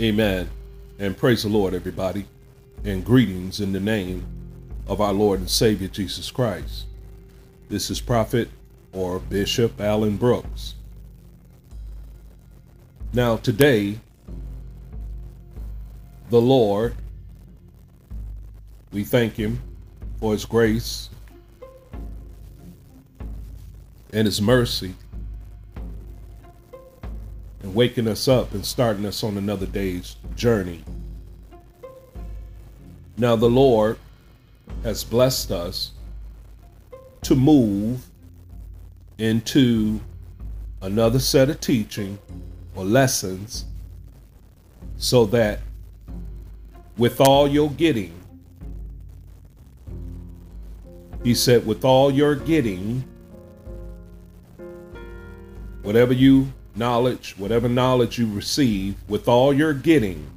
Amen. And praise the Lord, everybody. And greetings in the name of our Lord and Savior, Jesus Christ. This is Prophet or Bishop Alan Brooks. Now today, the Lord, we thank Him for His grace and His mercy, and waking us up and starting us on another day's journey. Now the Lord has blessed us to move into another set of teaching or lessons, so that with all your getting, He said, with all your getting, whatever you knowledge, whatever knowledge you receive, with all your getting,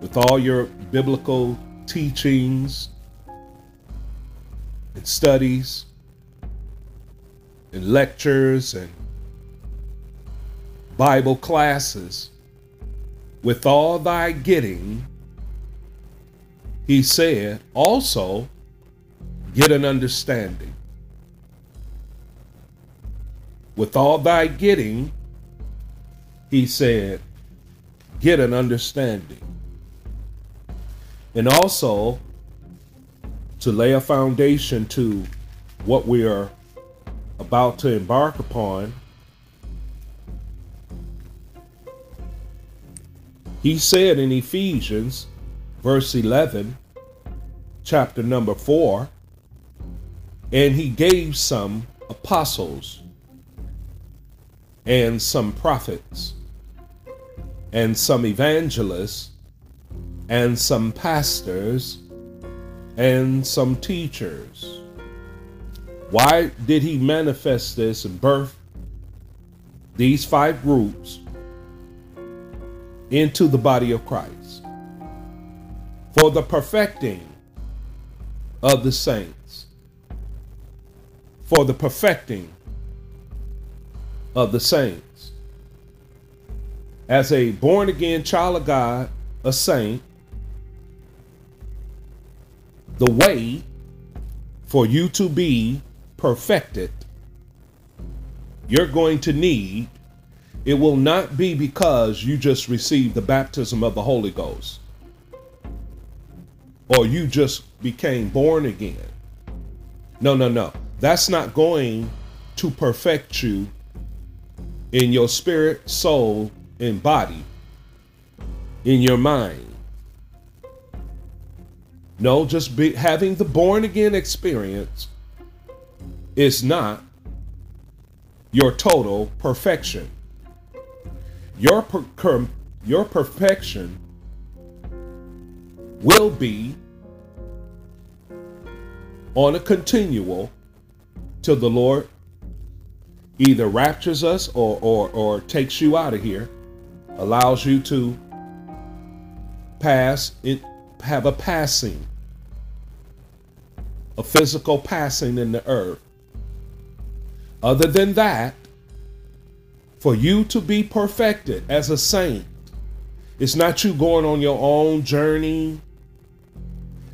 with all your biblical teachings and studies and lectures and Bible classes, with all thy getting, He said, also get an understanding. With all thy getting, He said, get an understanding. And also to lay a foundation to what we are about to embark upon, He said in Ephesians, verse 11, chapter number 4, and He gave some apostles, and some prophets, and some evangelists, and some pastors, and some teachers. Why did He manifest this and birth these five groups into the body of Christ? For the perfecting of the saints. For the perfecting of the saints. As a born again child of God, a saint, the way for you to be perfected, you're going to need, it will not be because you just received the baptism of the Holy Ghost or you just became born again. No. That's not going to perfect you in your spirit, soul, and body, in your mind. No, just having the born again experience is not your total perfection. Your perfection will be on a continual till the Lord either raptures us or takes you out of here, allows you to pass, have a passing, a physical passing in the earth. Other than that, for you to be perfected as a saint, it's not you going on your own journey.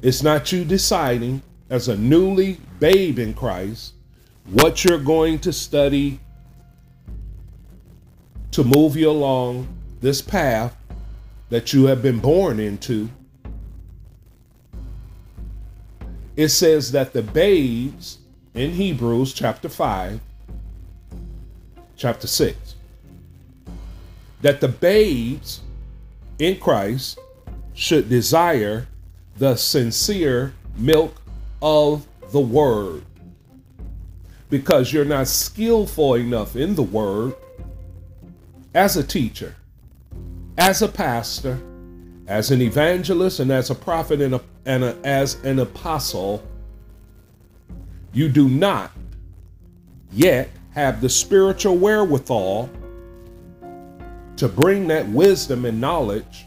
It's not you deciding as a newly babe in Christ what you're going to study to move you along this path that you have been born into. It says that the babes in Hebrews chapter 6, that the babes in Christ should desire the sincere milk of the word, because you're not skillful enough in the word as a teacher, as a pastor, as an evangelist, and as a prophet, and as an apostle. You do not yet have the spiritual wherewithal to bring that wisdom and knowledge,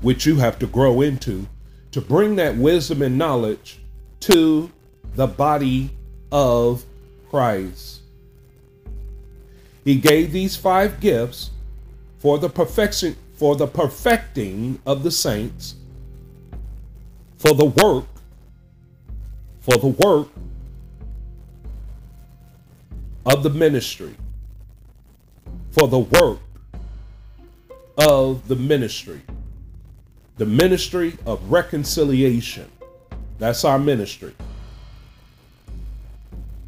which you have to grow into, to bring that wisdom and knowledge to the body of Christ. He gave these five gifts for the perfecting of the saints, for the work of the ministry, the ministry of reconciliation. That's our ministry.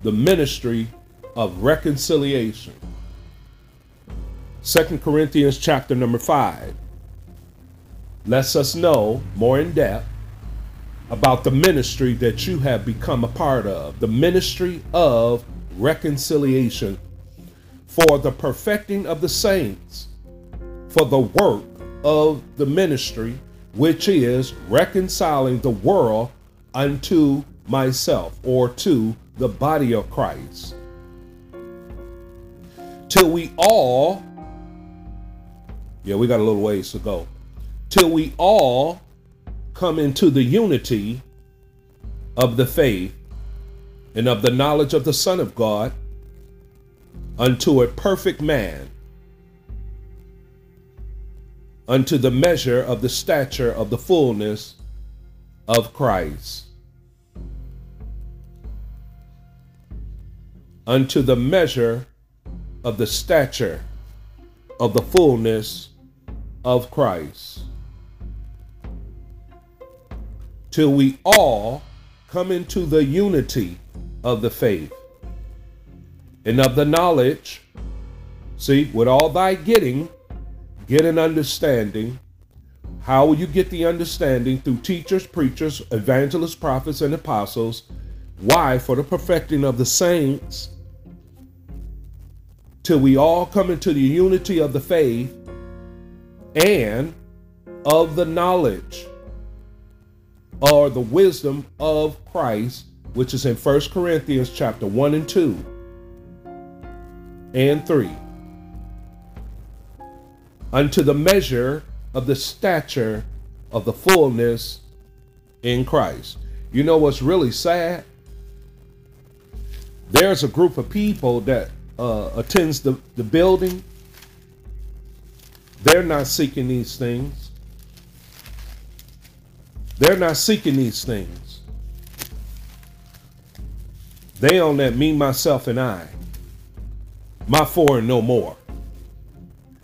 The ministry of reconciliation. 2 Corinthians chapter number 5 lets us know more in depth about the ministry that you have become a part of, the ministry of reconciliation, for the perfecting of the saints, for the work of the ministry, which is reconciling the world unto myself, or to the body of Christ, till we all, we got a little ways to go, till we all come into the unity of the faith and of the knowledge of the Son of God, unto a perfect man, unto the measure of the stature of the fullness of Christ. Unto the measure of the stature of the fullness of Christ. Till we all come into the unity of the faith and of the knowledge. See, with all thy getting, get an understanding. How will you get the understanding? Through teachers, preachers, evangelists, prophets, and apostles. Why? For the perfecting of the saints, till we all come into the unity of the faith and of the knowledge, or the wisdom of Christ, which is in 1 Corinthians chapter 1 and 2 and 3. Unto the measure of the stature of the fullness in Christ. You know what's really sad? There's a group of people that attends the building. They're not seeking these things. They on that me, myself, and I. My four and no more.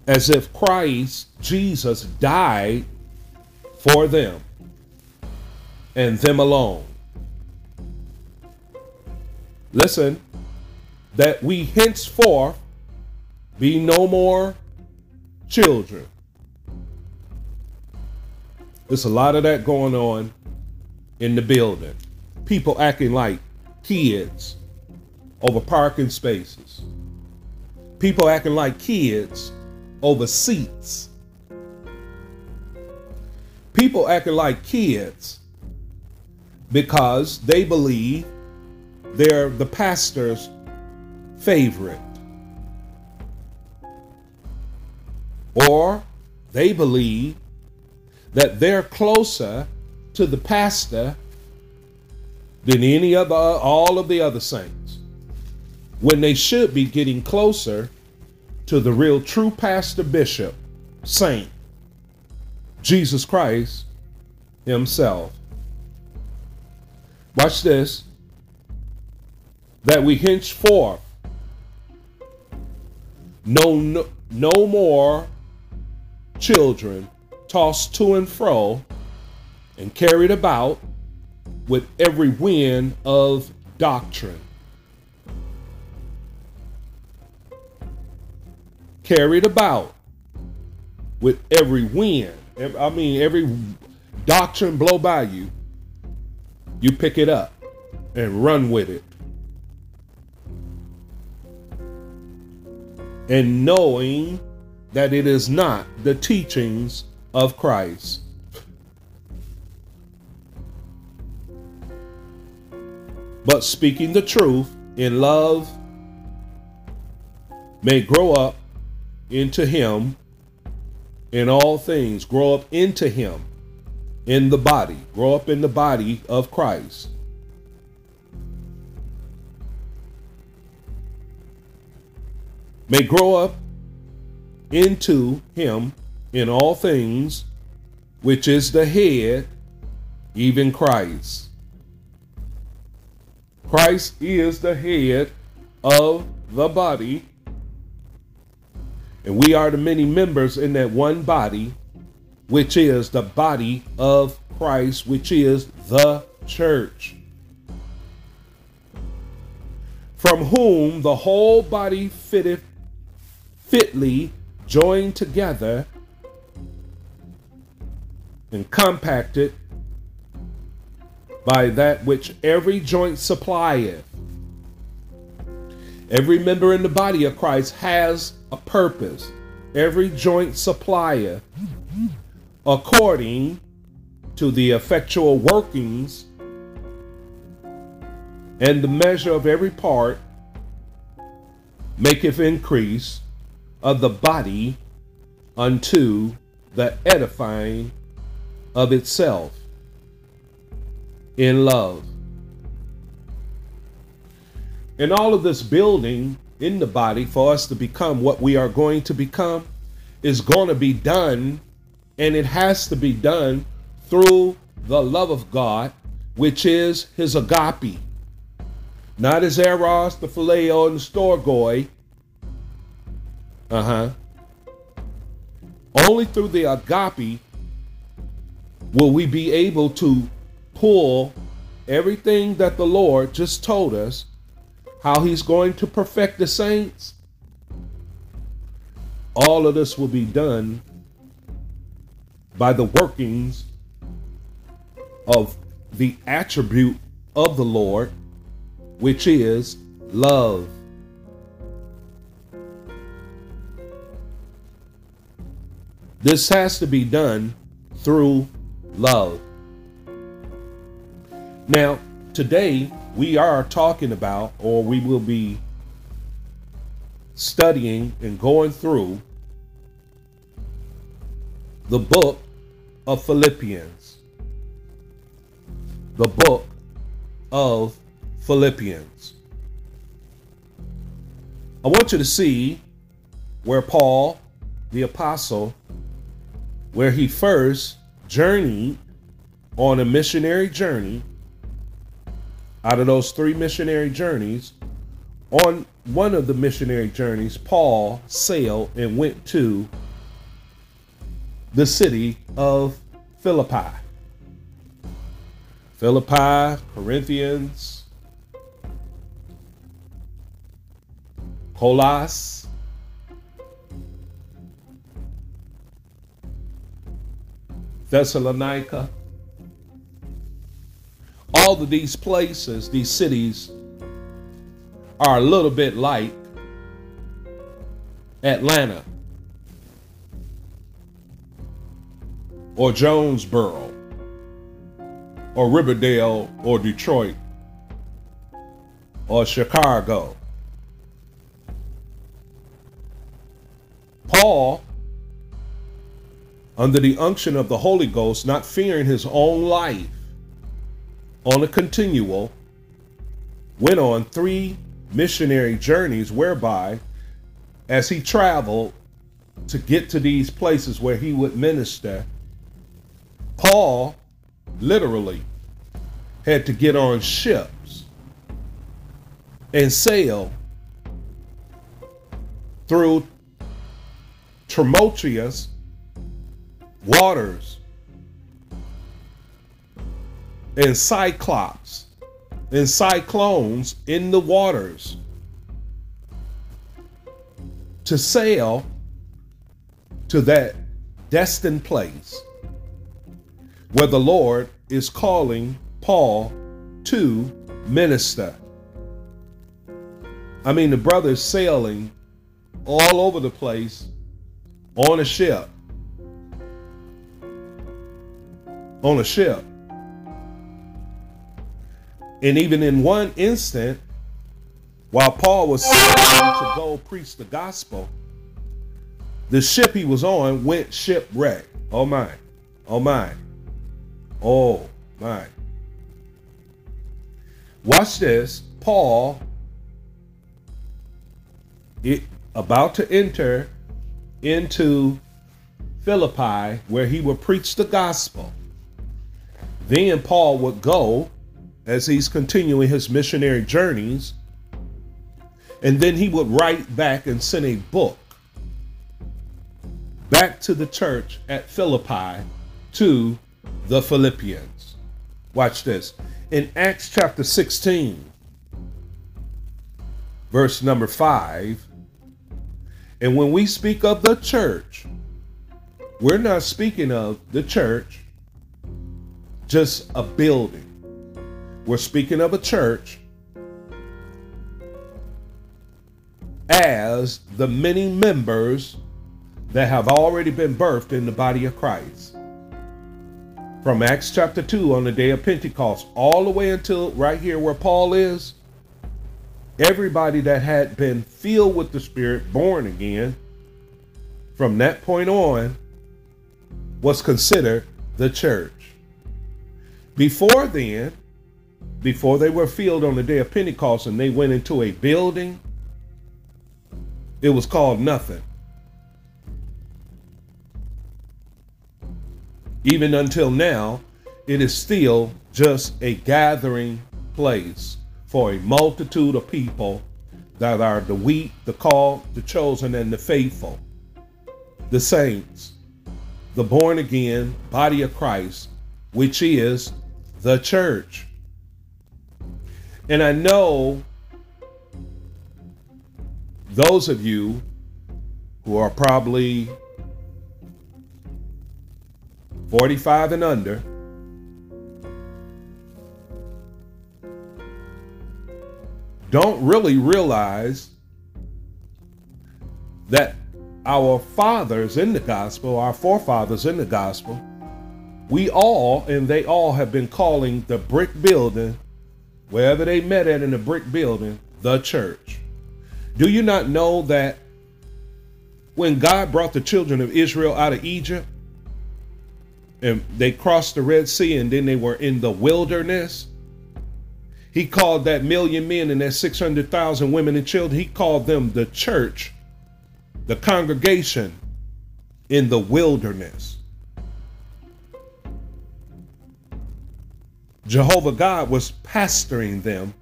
As if Christ Jesus died for them and them alone. Listen, that we henceforth be no more children. There's a lot of that going on in the building. People acting like kids over parking spaces. People acting like kids over seats. People acting like kids because they believe they're the pastor's favorite, or they believe that they're closer to the pastor than any other, all of the other saints, when they should be getting closer to the real true pastor, bishop, saint, Jesus Christ himself. Watch this, that we henceforth no more children, tossed to and fro and carried about with every wind of doctrine. Carried about with every wind. Every doctrine blow by you, you pick it up and run with it. And knowing that it is not the teachings of Christ. But speaking the truth in love may grow up into him in all things. Grow up into him in the body. Grow up in the body of Christ. may grow up into him in all things, which is the head, even Christ. Christ is the head of the body, and we are the many members in that one body, which is the body of Christ, which is the church, from whom the whole body fitteth fitly joined together and compacted by that which every joint supplieth. Every member in the body of Christ has a purpose. Every joint supplieth according to the effectual workings and the measure of every part maketh increase of the body unto the edifying of itself in love. And all of this building in the body for us to become what we are going to become is going to be done, and it has to be done through the love of God, which is his agape, not his eros, the phileo, and the storgoi. Only through the agape will we be able to pull everything that the Lord just told us, how he's going to perfect the saints. All of this will be done by the workings of the attribute of the Lord, which is love. This has to be done through love. Now, today we are talking about, or we will be studying and going through the book of Philippians. The book of Philippians. I want you to see where Paul, the apostle, where he first journeyed on a missionary journey. Out of those three missionary journeys, on one of the missionary journeys, Paul sailed and went to the city of Philippi. Philippi, Corinthians, Colossae, Thessalonica. All of these places, these cities, are a little bit like Atlanta or Jonesboro or Riverdale or Detroit or Chicago. Paul, under the unction of the Holy Ghost, not fearing his own life, on a continual, went on three missionary journeys, whereby as he traveled to get to these places where he would minister, Paul literally had to get on ships and sail through tumultuous waters and cyclops and cyclones in the waters to sail to that destined place where the Lord is calling Paul to minister. I mean, the brother's sailing all over the place on a ship. On a ship. And even in one instant, while Paul was sailing to go preach the gospel, the ship he was on went shipwreck. Oh my, oh my, oh my. Watch this, Paul, about to enter into Philippi, where he would preach the gospel. Then Paul would go as he's continuing his missionary journeys, and then he would write back and send a book back to the church at Philippi, to the Philippians. Watch this. In Acts chapter 16, verse number 5, and when we speak of the church, we're not speaking of the church, just a building. We're speaking of a church as the many members that have already been birthed in the body of Christ. From Acts chapter 2 on the day of Pentecost, all the way until right here where Paul is, everybody that had been filled with the Spirit, born again, from that point on, was considered the church. Before then, before they were filled on the day of Pentecost and they went into a building, it was called nothing. Even until now, it is still just a gathering place for a multitude of people that are the weak, the called, the chosen, and the faithful, the saints, the born again body of Christ, which is the church. And I know those of you who are probably 45 and under, don't really realize that our fathers in the gospel, our forefathers in the gospel, we all and they all have been calling the brick building, wherever they met at in the brick building, the church. Do you not know that when God brought the children of Israel out of Egypt, and they crossed the Red Sea, and then they were in the wilderness, he called that million men and that 600,000 women and children, he called them the church, the congregation in the wilderness. Jehovah God was pastoring them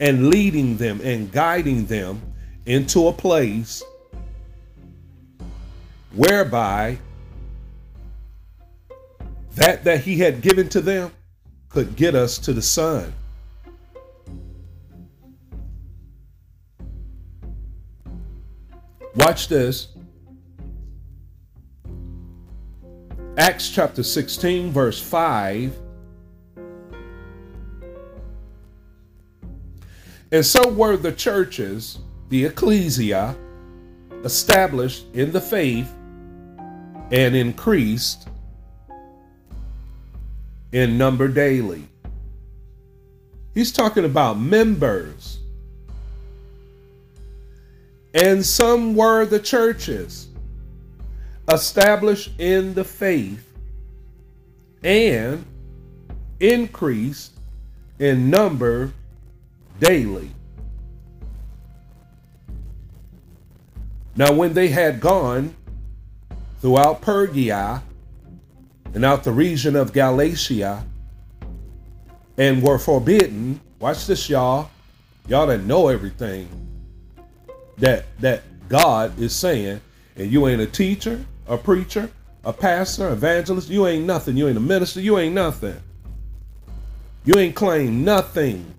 and leading them and guiding them into a place whereby that he had given to them could get us to the Son. Watch this. Acts chapter 16, verse 5. And so were the churches, the ecclesia, established in the faith and increased in number daily. He's talking about members. And some were the churches established in the faith and increased in number daily. Now when they had gone throughout Phrygia and out the region of Galatia, and were forbidden, watch this, y'all that know everything that God is saying, and you ain't a teacher, a preacher, a pastor, evangelist, you ain't nothing, you ain't a minister, you ain't nothing, you ain't claim nothing,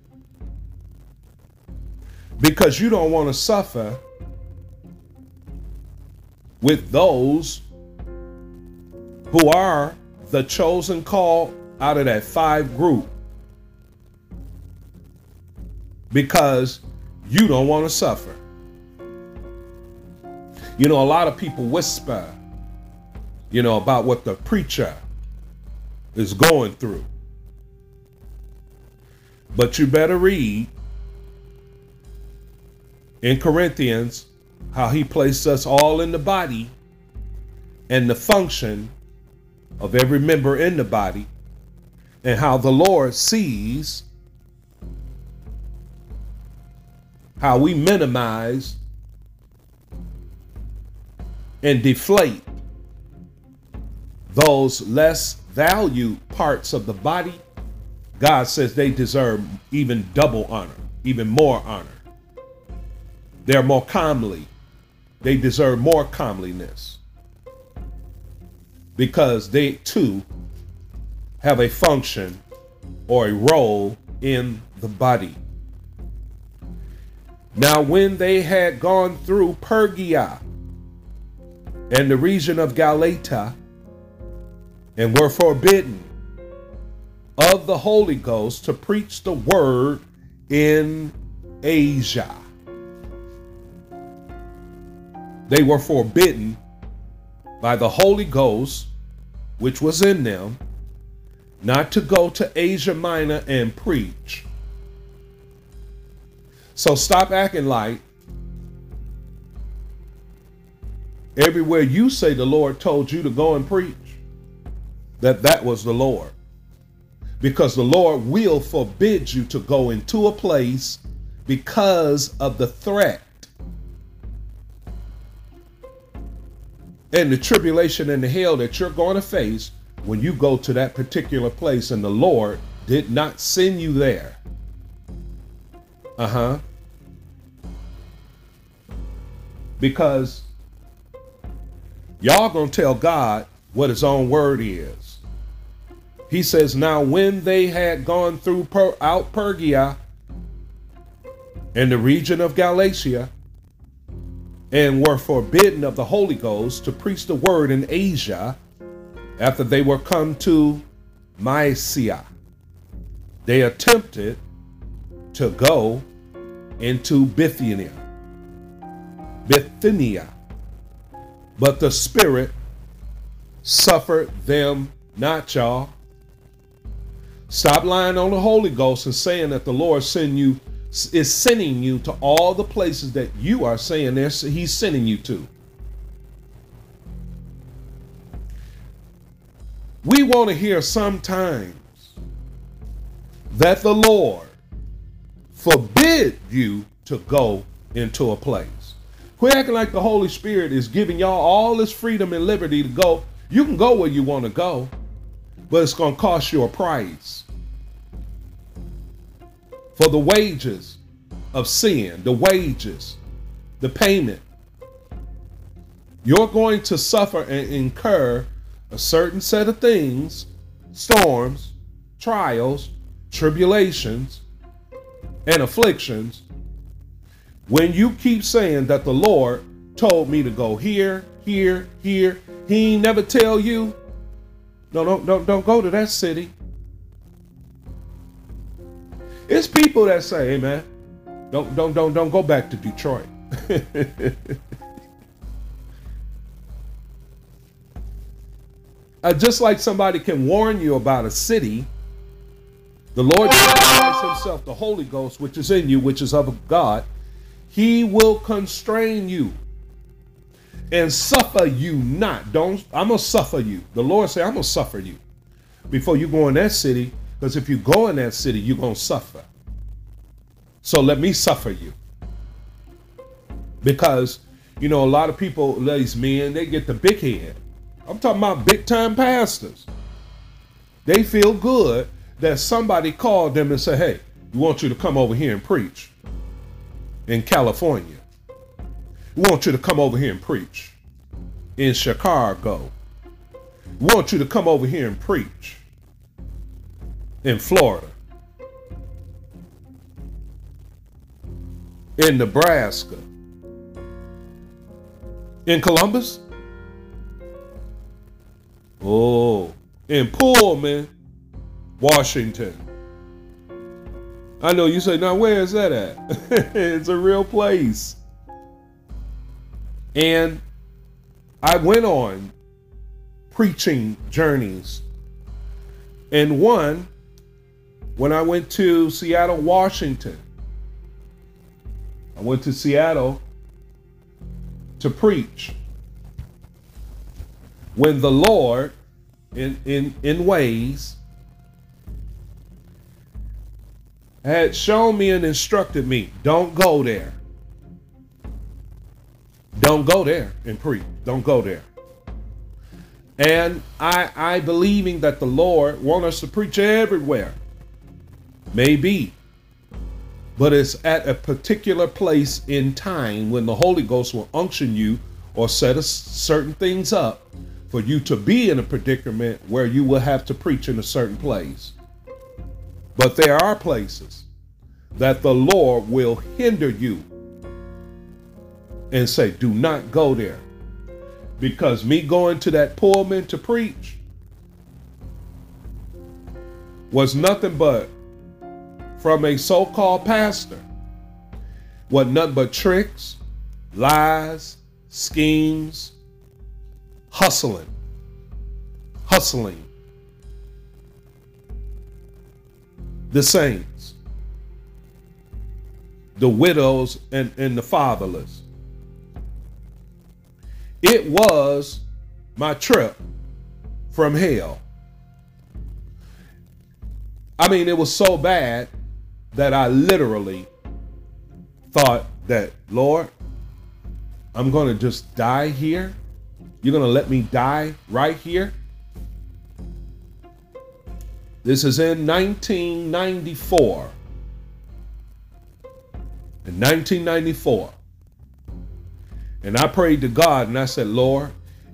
because you don't want to suffer with those who are the chosen, called out of that five group, because you don't want to suffer. You know, a lot of people whisper, you know, about what the preacher is going through, but you better read in Corinthians how he placed us all in the body and the function of every member in the body, and how the Lord sees how we minimize and deflate those less valued parts of the body, God says they deserve even double honor, even more honor. They're more comely. They deserve more comeliness because they too have a function or a role in the body. Now, when they had gone through Phrygia and the region of Galatia, and were forbidden of the Holy Ghost to preach the word in Asia. They were forbidden by the Holy Ghost, which was in them, not to go to Asia Minor and preach. So stop acting like everywhere you say the Lord told you to go and preach, that was the Lord. Because the Lord will forbid you to go into a place because of the threat and the tribulation and the hell that you're going to face when you go to that particular place, and the Lord did not send you there. Because y'all gonna tell God what his own word is. He says, now when they had gone through out Phrygia and the region of Galatia, and were forbidden of the Holy Ghost to preach the word in Asia, after they were come to Mysia, they attempted to go into Bithynia, but the Spirit suffered them not, y'all. Stop lying on the Holy Ghost and saying that the Lord is sending you to all the places that you are saying he's sending you to. We want to hear sometimes that the Lord forbid you to go into a place. Quit acting like the Holy Spirit is giving y'all all this freedom and liberty to go. You can go where you want to go, but it's going to cost you a price. For the wages of sin, the payment, you're going to suffer and incur a certain set of things, storms, trials, tribulations, and afflictions, when you keep saying that the Lord told me to go here, here, here. He ain't never tell you, no, don't go to that city. It's people that say, hey man, don't go back to Detroit. Just like somebody can warn you about a city, the Lord Christ himself, the Holy Ghost, which is in you, which is of God, he will constrain you and suffer you not. I'm going to suffer you. The Lord said, I'm going to suffer you before you go in that city. Because if you go in that city, you're going to suffer. So let me suffer you. Because, you know, a lot of people, these men, they get the big head. I'm talking about big time pastors. They feel good that somebody called them and said, hey, we want you to come over here and preach in California. We want you to come over here and preach in Chicago. We want you to come over here and preach in Florida, in Nebraska, in Columbus, in Pullman, Washington. I know you say, now where is that at? It's a real place. And I went on preaching journeys, and one, when I went to Seattle, Washington, I went to Seattle to preach. When the Lord, in ways, had shown me and instructed me, don't go there. Don't go there and preach. Don't go there. And I believing that the Lord want us to preach everywhere. Maybe. But it's at a particular place in time when the Holy Ghost will unction you or set certain things up for you to be in a predicament where you will have to preach in a certain place. But there are places that the Lord will hinder you and say, do not go there. Because me going to that Pullman to preach was nothing but from a so-called pastor, what nothing but tricks, lies, schemes, hustling. The saints, the widows and the fatherless. It was my trip from hell. I mean, it was so bad that I literally thought that, Lord, I'm going to just die here. You're going to let me die right here. This is in 1994. In 1994. And I prayed to God and I said, Lord,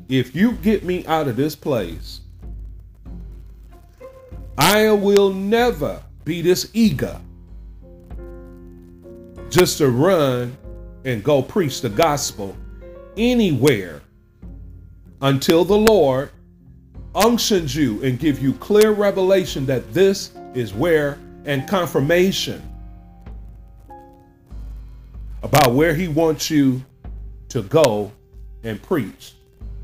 if you get me out of this place, I will never be this eager just to run and go preach the gospel anywhere until the Lord unctions you and give you clear revelation that this is where, and confirmation about where he wants you to go and preach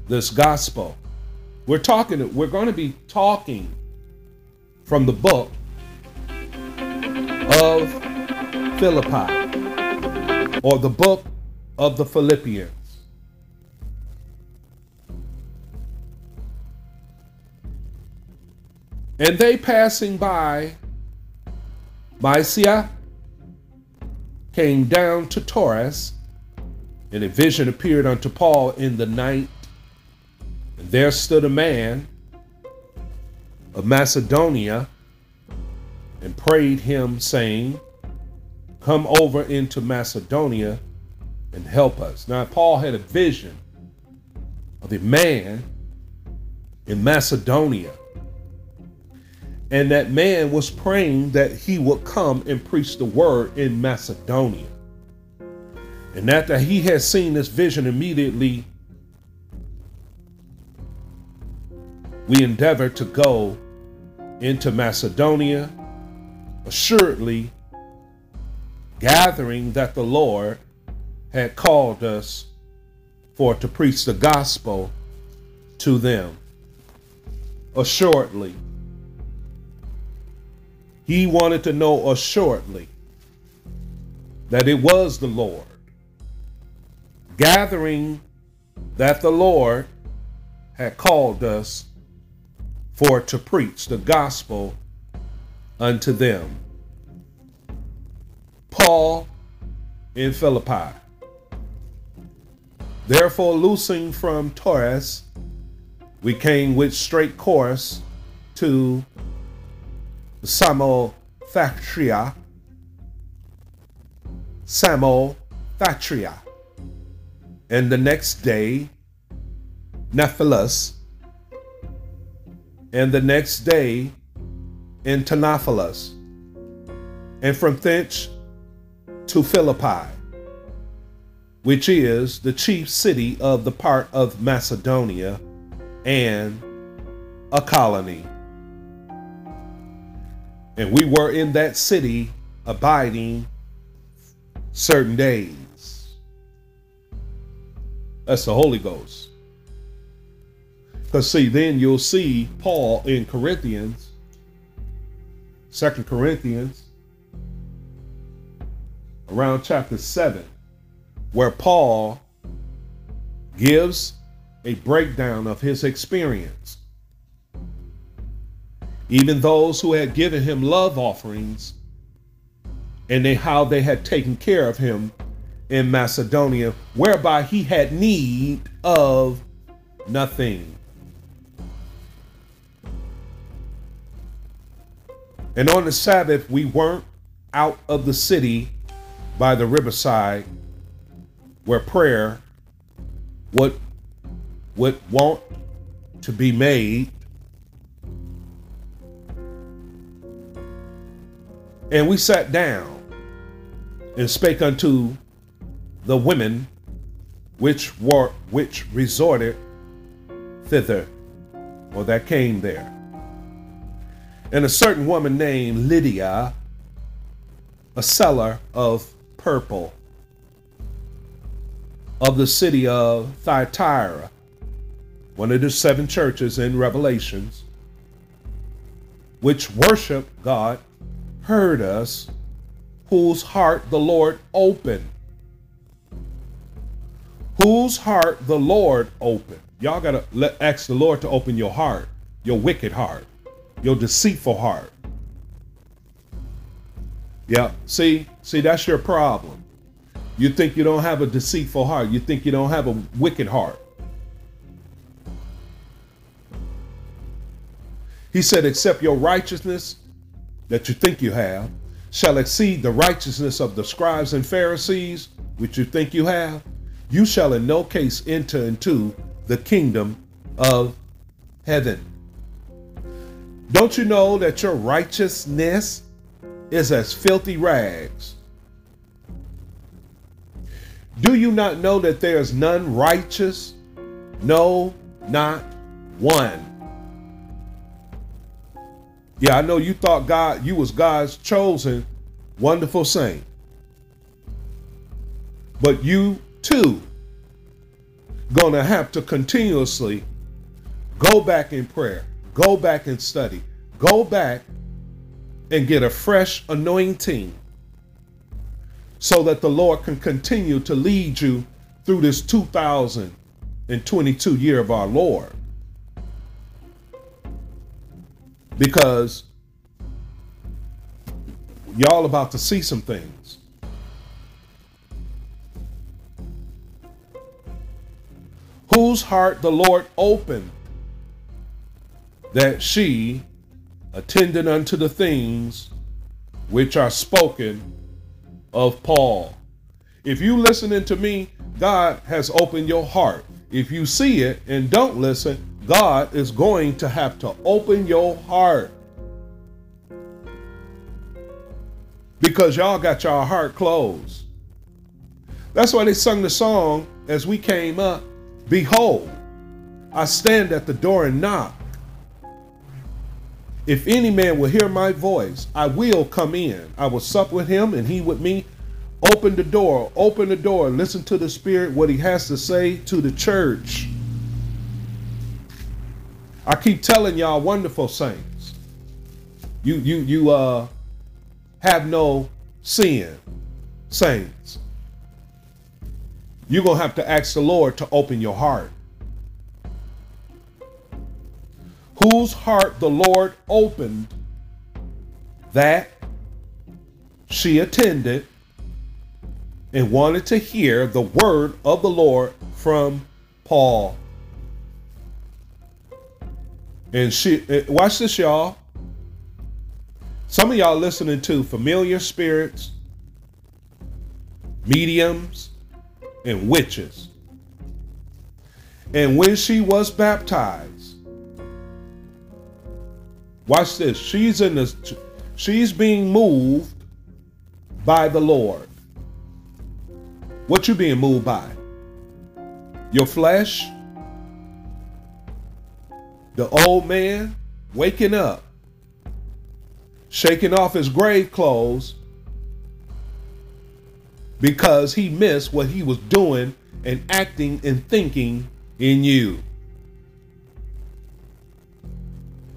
this gospel. We're going to be talking from the book of Philippi, or the book of the Philippians. And they passing by Mysia came down to Taurus, and a vision appeared unto Paul in the night. And there stood a man of Macedonia and prayed him, saying, come over into Macedonia and help us. Now, Paul had a vision of a man in Macedonia. And that man was praying that he would come and preach the word in Macedonia. And after he had seen this vision, immediately we endeavored to go into Macedonia, assuredly gathering that the Lord had called us for to preach the gospel to them. Assuredly. He wanted to know assuredly that it was the Lord. Gathering that the Lord had called us for to preach the gospel unto them. Paul in Philippi. Therefore, loosing from Taurus, we came with straight course to Samothracia. And the next day, Nephilus. And the next day, in Tanophilus. And from thence to Philippi, which is the chief city of the part of Macedonia and a colony. And we were in that city abiding certain days. That's the Holy Ghost. Because see, then you'll see Paul in Corinthians, 2 Corinthians, around chapter 7, where Paul gives a breakdown of his experience. Even those who had given him love offerings, and how they had taken care of him in Macedonia, whereby he had need of nothing. And on the Sabbath, we weren't out of the city by the riverside where prayer would want to be made. And we sat down and spake unto the women which resorted thither, or that came there. And a certain woman named Lydia, a seller of purple, of the city of Thyatira, one of the 7 churches in Revelations, which worship God, heard us, whose heart the Lord opened. Whose heart the Lord opened. Y'all gotta ask the Lord to open your heart, your wicked heart, your deceitful heart. Yeah, see, that's your problem. You think you don't have a deceitful heart. You think you don't have a wicked heart. He said, except your righteousness that you think you have shall exceed the righteousness of the scribes and Pharisees, which you think you have, you shall in no case enter into the kingdom of heaven. Don't you know that your righteousness is as filthy rags? Do you not know that there is none righteous? No, not one. Yeah, I know you thought you was God's chosen, wonderful saint. But you too gonna have to continuously go back in prayer. Go back and study. Go back and get a fresh anointing so that the Lord can continue to lead you through this 2022 year of our Lord. Because y'all about to see some things. Whose heart the Lord opened, that she attended unto the things which are spoken of Paul. If you listening to me, God has opened your heart. If you see it and don't listen, God is going to have to open your heart. Because y'all got your heart closed. That's why they sung the song as we came up. Behold, I stand at the door and knock. If any man will hear my voice, I will come in. I will sup with him and he with me. Open the door, and listen to the Spirit, what he has to say to the church. I keep telling y'all, wonderful saints, you have no sin, saints. You're going to have to ask the Lord to open your heart. Whose heart the Lord opened, that she attended and wanted to hear the word of the Lord from Paul. And she, watch this, y'all. Some of y'all listening to familiar spirits, mediums, and witches. And when she was baptized, watch this. She's being moved by the Lord. What you being moved by? Your flesh? The old man waking up, shaking off his grave clothes because he missed what he was doing and acting and thinking in you.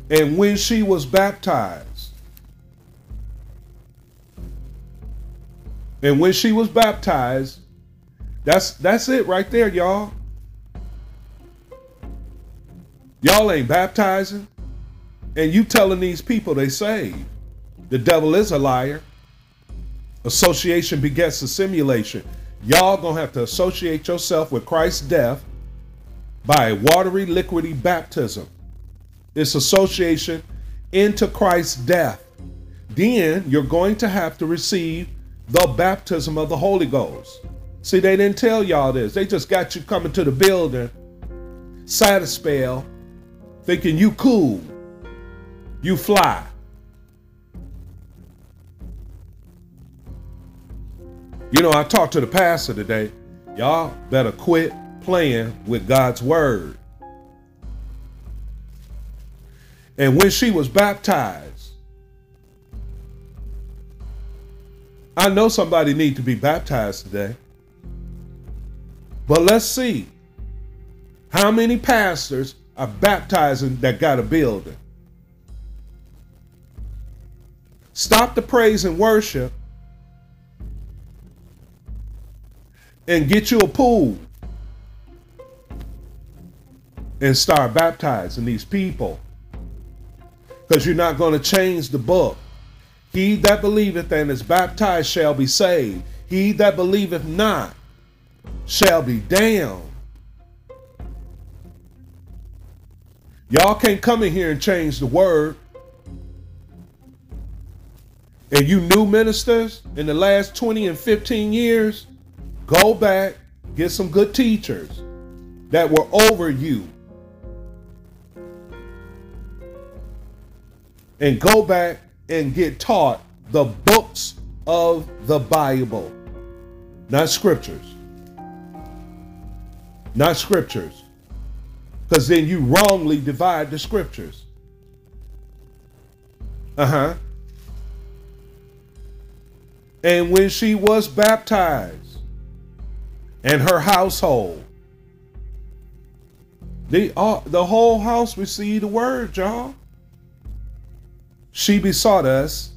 And when she was baptized, that's it right there, y'all. Y'all ain't baptizing, and you telling these people they saved. The devil is a liar. Association begets assimilation. Y'all gonna have to associate yourself with Christ's death by a watery, liquidy baptism. It's association into Christ's death. Then you're going to have to receive the baptism of the Holy Ghost. See, they didn't tell y'all this. They just got you coming to the building, sat a spell, thinking you cool, you fly. You know, I talked to the pastor today. Y'all better quit playing with God's word. And when she was baptized, I know somebody needs to be baptized today. But let's see how many pastors are baptizing that got a building. Stop the praise and worship and get you a pool and start baptizing these people, because you're not going to change the book. He that believeth and is baptized shall be saved. He that believeth not shall be damned. Y'all can't come in here and change the word. And you new ministers in the last 20 and 15 years, go back, get some good teachers that were over you. And go back and get taught the books of the Bible. Not scriptures. Not scriptures. Because then you wrongly divide the scriptures. And when she was baptized, and her household, the whole house received the word, y'all. She besought us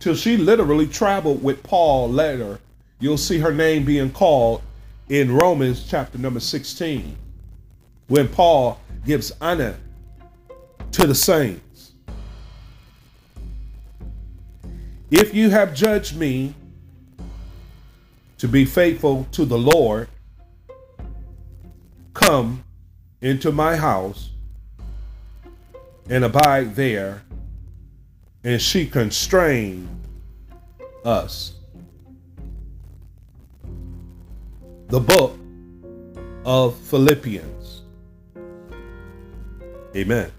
till she literally traveled with Paul later. You'll see her name being called in Romans chapter number 16, when Paul gives honor to the saints. If you have judged me to be faithful to the Lord, come into my house and abide there. And she constrained us. The book of Philippians. Amen.